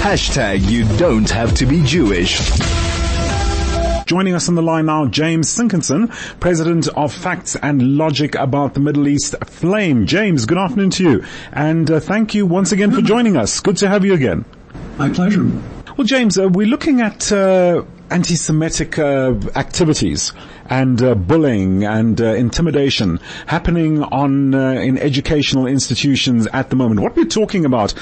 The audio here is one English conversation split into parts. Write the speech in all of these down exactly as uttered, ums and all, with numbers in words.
Hashtag you don't have to be Jewish. Joining us on the line now, James Sinkinson, President of Facts and Logic about the Middle East, Flame. James, good afternoon to you. And uh, thank you once again for joining us. Good to have you again. My pleasure. Well, James, uh, we're looking at uh, anti-Semitic uh, activities and uh, bullying and uh, intimidation happening on uh, in educational institutions at the moment. What we're talking about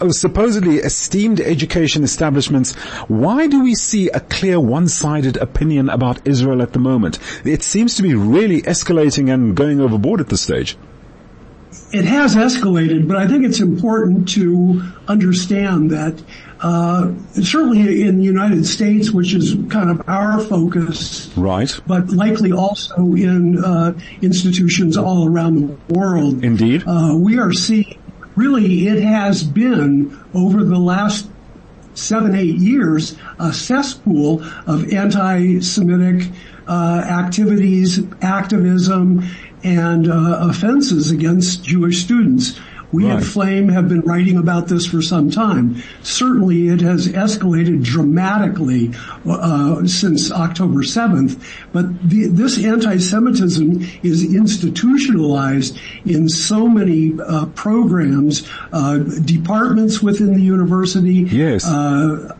are supposedly esteemed education establishments. Why do we see a clear one-sided opinion about Israel at the moment? It seems to be really escalating and going overboard at this stage. It has escalated, but I think it's important to understand that Uh, certainly in the United States, which is kind of our focus, right? But likely also in uh, institutions all around the world. Indeed, uh, we are seeing. Really, it has been over the last seven, eight years a cesspool of anti-Semitic uh, activities, activism, and uh, offenses against Jewish students. We right. at Flame have been writing about this for some time. Certainly it has escalated dramatically uh, since October seventh, but the, this anti-Semitism is institutionalized in so many uh, programs, uh, departments within the university, yes. uh,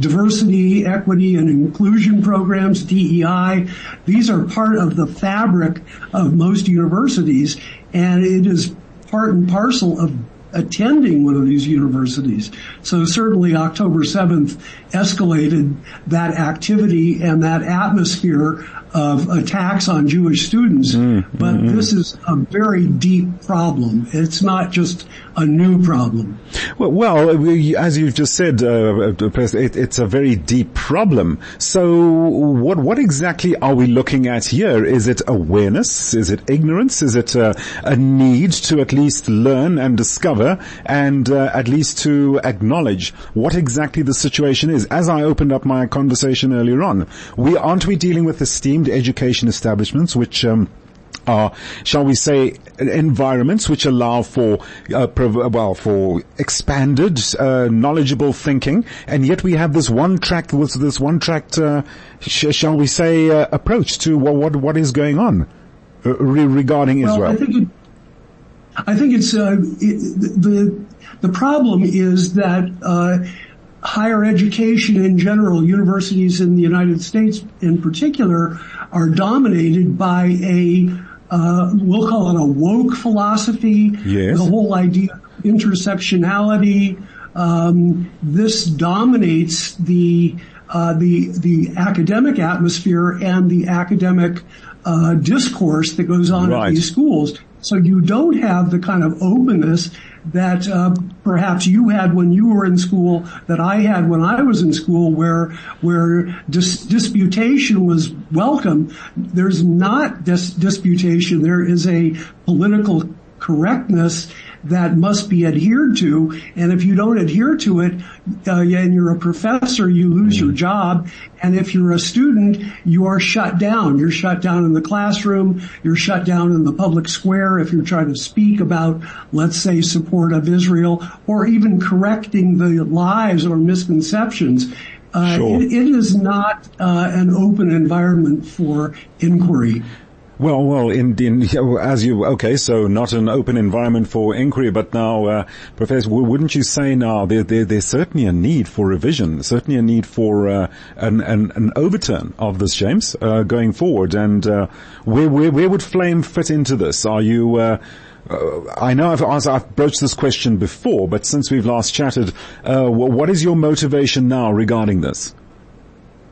diversity, equity, and inclusion programs, D E I. These are part of the fabric of most universities, and it is part and parcel of attending one of these universities. So certainly October seventh escalated that activity and that atmosphere of attacks on Jewish students. Mm-hmm. But mm-hmm. this is a very deep problem. It's not just a new problem. Well, well as you've just said, uh, it's a very deep problem. So what what exactly are we looking at here? Is it awareness? Is it ignorance? Is it a, a need to at least learn and discover and uh, at least to acknowledge what exactly the situation is? As I opened up my conversation earlier on, we aren't we dealing with esteemed education establishments, which um, are, shall we say, environments which allow for, uh, prov- well, for expanded, uh, knowledgeable thinking, and yet we have this one-track, this one-tracked, uh, sh- shall we say, uh, approach to what, what what is going on uh, re- regarding well, Israel. I think, it, I think it's uh, it, the the problem is that. Uh, Higher education in general, universities in the United States in particular, are dominated by a, uh, we'll call it a woke philosophy. Yes. The whole idea of intersectionality, um, this dominates the, uh, the, the academic atmosphere and the academic, uh, discourse that goes on right. at these schools. So you don't have the kind of openness that uh, perhaps you had when you were in school, that I had when I was in school, where where dis- disputation was welcome. There's not dis- disputation. There is a political correctness that must be adhered to, and if you don't adhere to it, uh, and you're a professor, you lose mm-hmm. your job, and if you're a student, you are shut down. You're shut down in the classroom, you're shut down in the public square if you're trying to speak about, let's say, support of Israel, or even correcting the lies or misconceptions. Uh, sure. it, it is not uh, an open environment for inquiry. Well, well, in, in, as you, okay, so not an open environment for inquiry, but now, uh, Professor, wouldn't you say now there, there, there's certainly a need for revision, certainly a need for, uh, an, an, an overturn of this, James, uh, going forward, and, uh, where, where, where would Flame fit into this? Are you, uh, Uh, I know I've asked, I've broached this question before, but since we've last chatted, uh, what is your motivation now regarding this?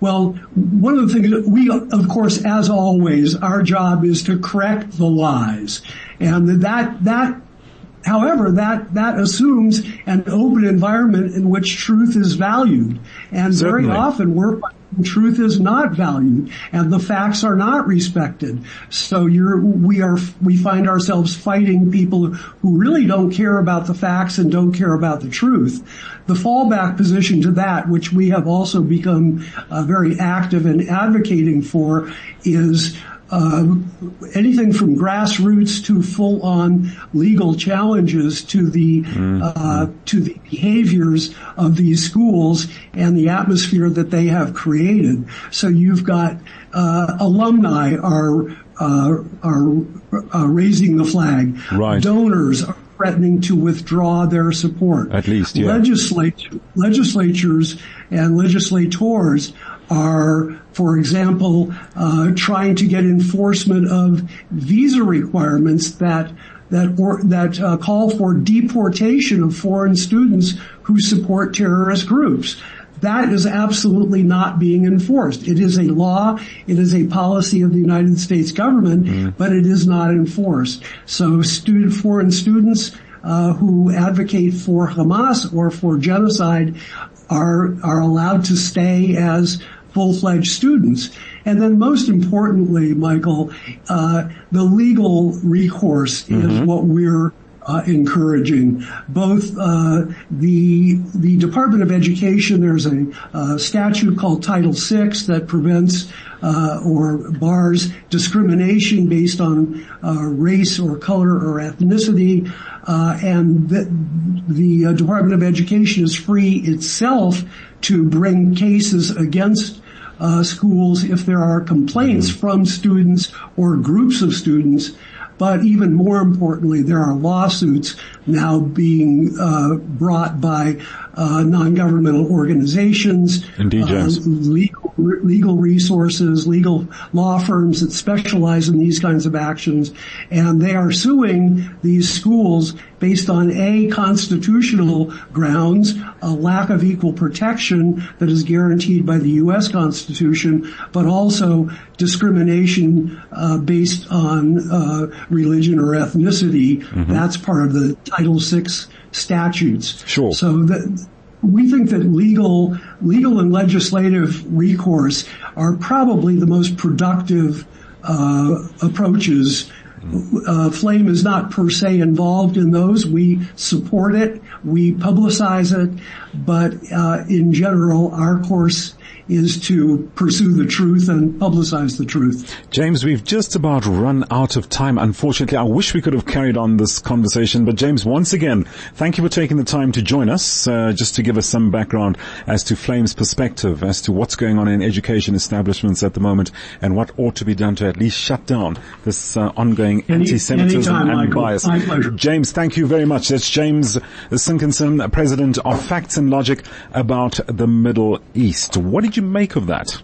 Well, one of the things that we, of course, as always, our job is to correct the lies, and that that. However, that, that assumes an open environment in which truth is valued. And Certainly. very often we're finding truth is not valued and the facts are not respected. So you're, we are, we find ourselves fighting people who really don't care about the facts and don't care about the truth. The fallback position to that, which we have also become uh, very active in advocating for, is uh, anything from grassroots to full-on legal challenges to the mm-hmm. uh, to the behaviors of these schools and the atmosphere that they have created. So you've got uh, alumni are uh, are uh, raising the flag. Right. Donors are threatening to withdraw their support. At least, yeah. Legislature, legislatures and legislators are, for example, uh, trying to get enforcement of visa requirements that that or, that uh, call for deportation of foreign students who support terrorist groups. That is absolutely not being enforced. It is a law, it is a policy of the United States government, mm. but it is not enforced. So student, foreign students uh, who advocate for Hamas or for genocide are are allowed to stay as full-fledged students. And then most importantly, Michael, uh, the legal recourse mm-hmm. is what we're Uh, encouraging. Both uh, the the Department of Education, there's a uh, statute called Title six that prevents uh, or bars discrimination based on uh, race or color or ethnicity, uh, and the, the uh, Department of Education is free itself to bring cases against uh, schools if there are complaints mm-hmm. from students or groups of students. But even more importantly, there are lawsuits now being uh, brought by uh, non-governmental organizations, Indeed, James. Uh, legal, legal resources, legal law firms that specialize in these kinds of actions, and they are suing these schools based on a constitutional grounds, a lack of equal protection that is guaranteed by the U S Constitution, but also discrimination uh, based on uh, religion or ethnicity. Mm-hmm. That's part of the Title six statutes. Sure. So that we think that legal, legal and legislative recourse are probably the most productive uh, approaches. Uh, Flame is not per se involved in those. We support it, we publicize it, but uh, in general, our course is to pursue the truth and publicize the truth. James, we've just about run out of time. Unfortunately, I wish we could have carried on this conversation. But James, once again, thank you for taking the time to join us, uh, just to give us some background as to Flame's perspective, as to what's going on in education establishments at the moment and what ought to be done to at least shut down this uh, ongoing Any, anti-Semitism anytime, and Michael. Bias. My pleasure. James, thank you very much. That's James Sinkinson, President of Facts and Logic about the Middle East. What did you make of that?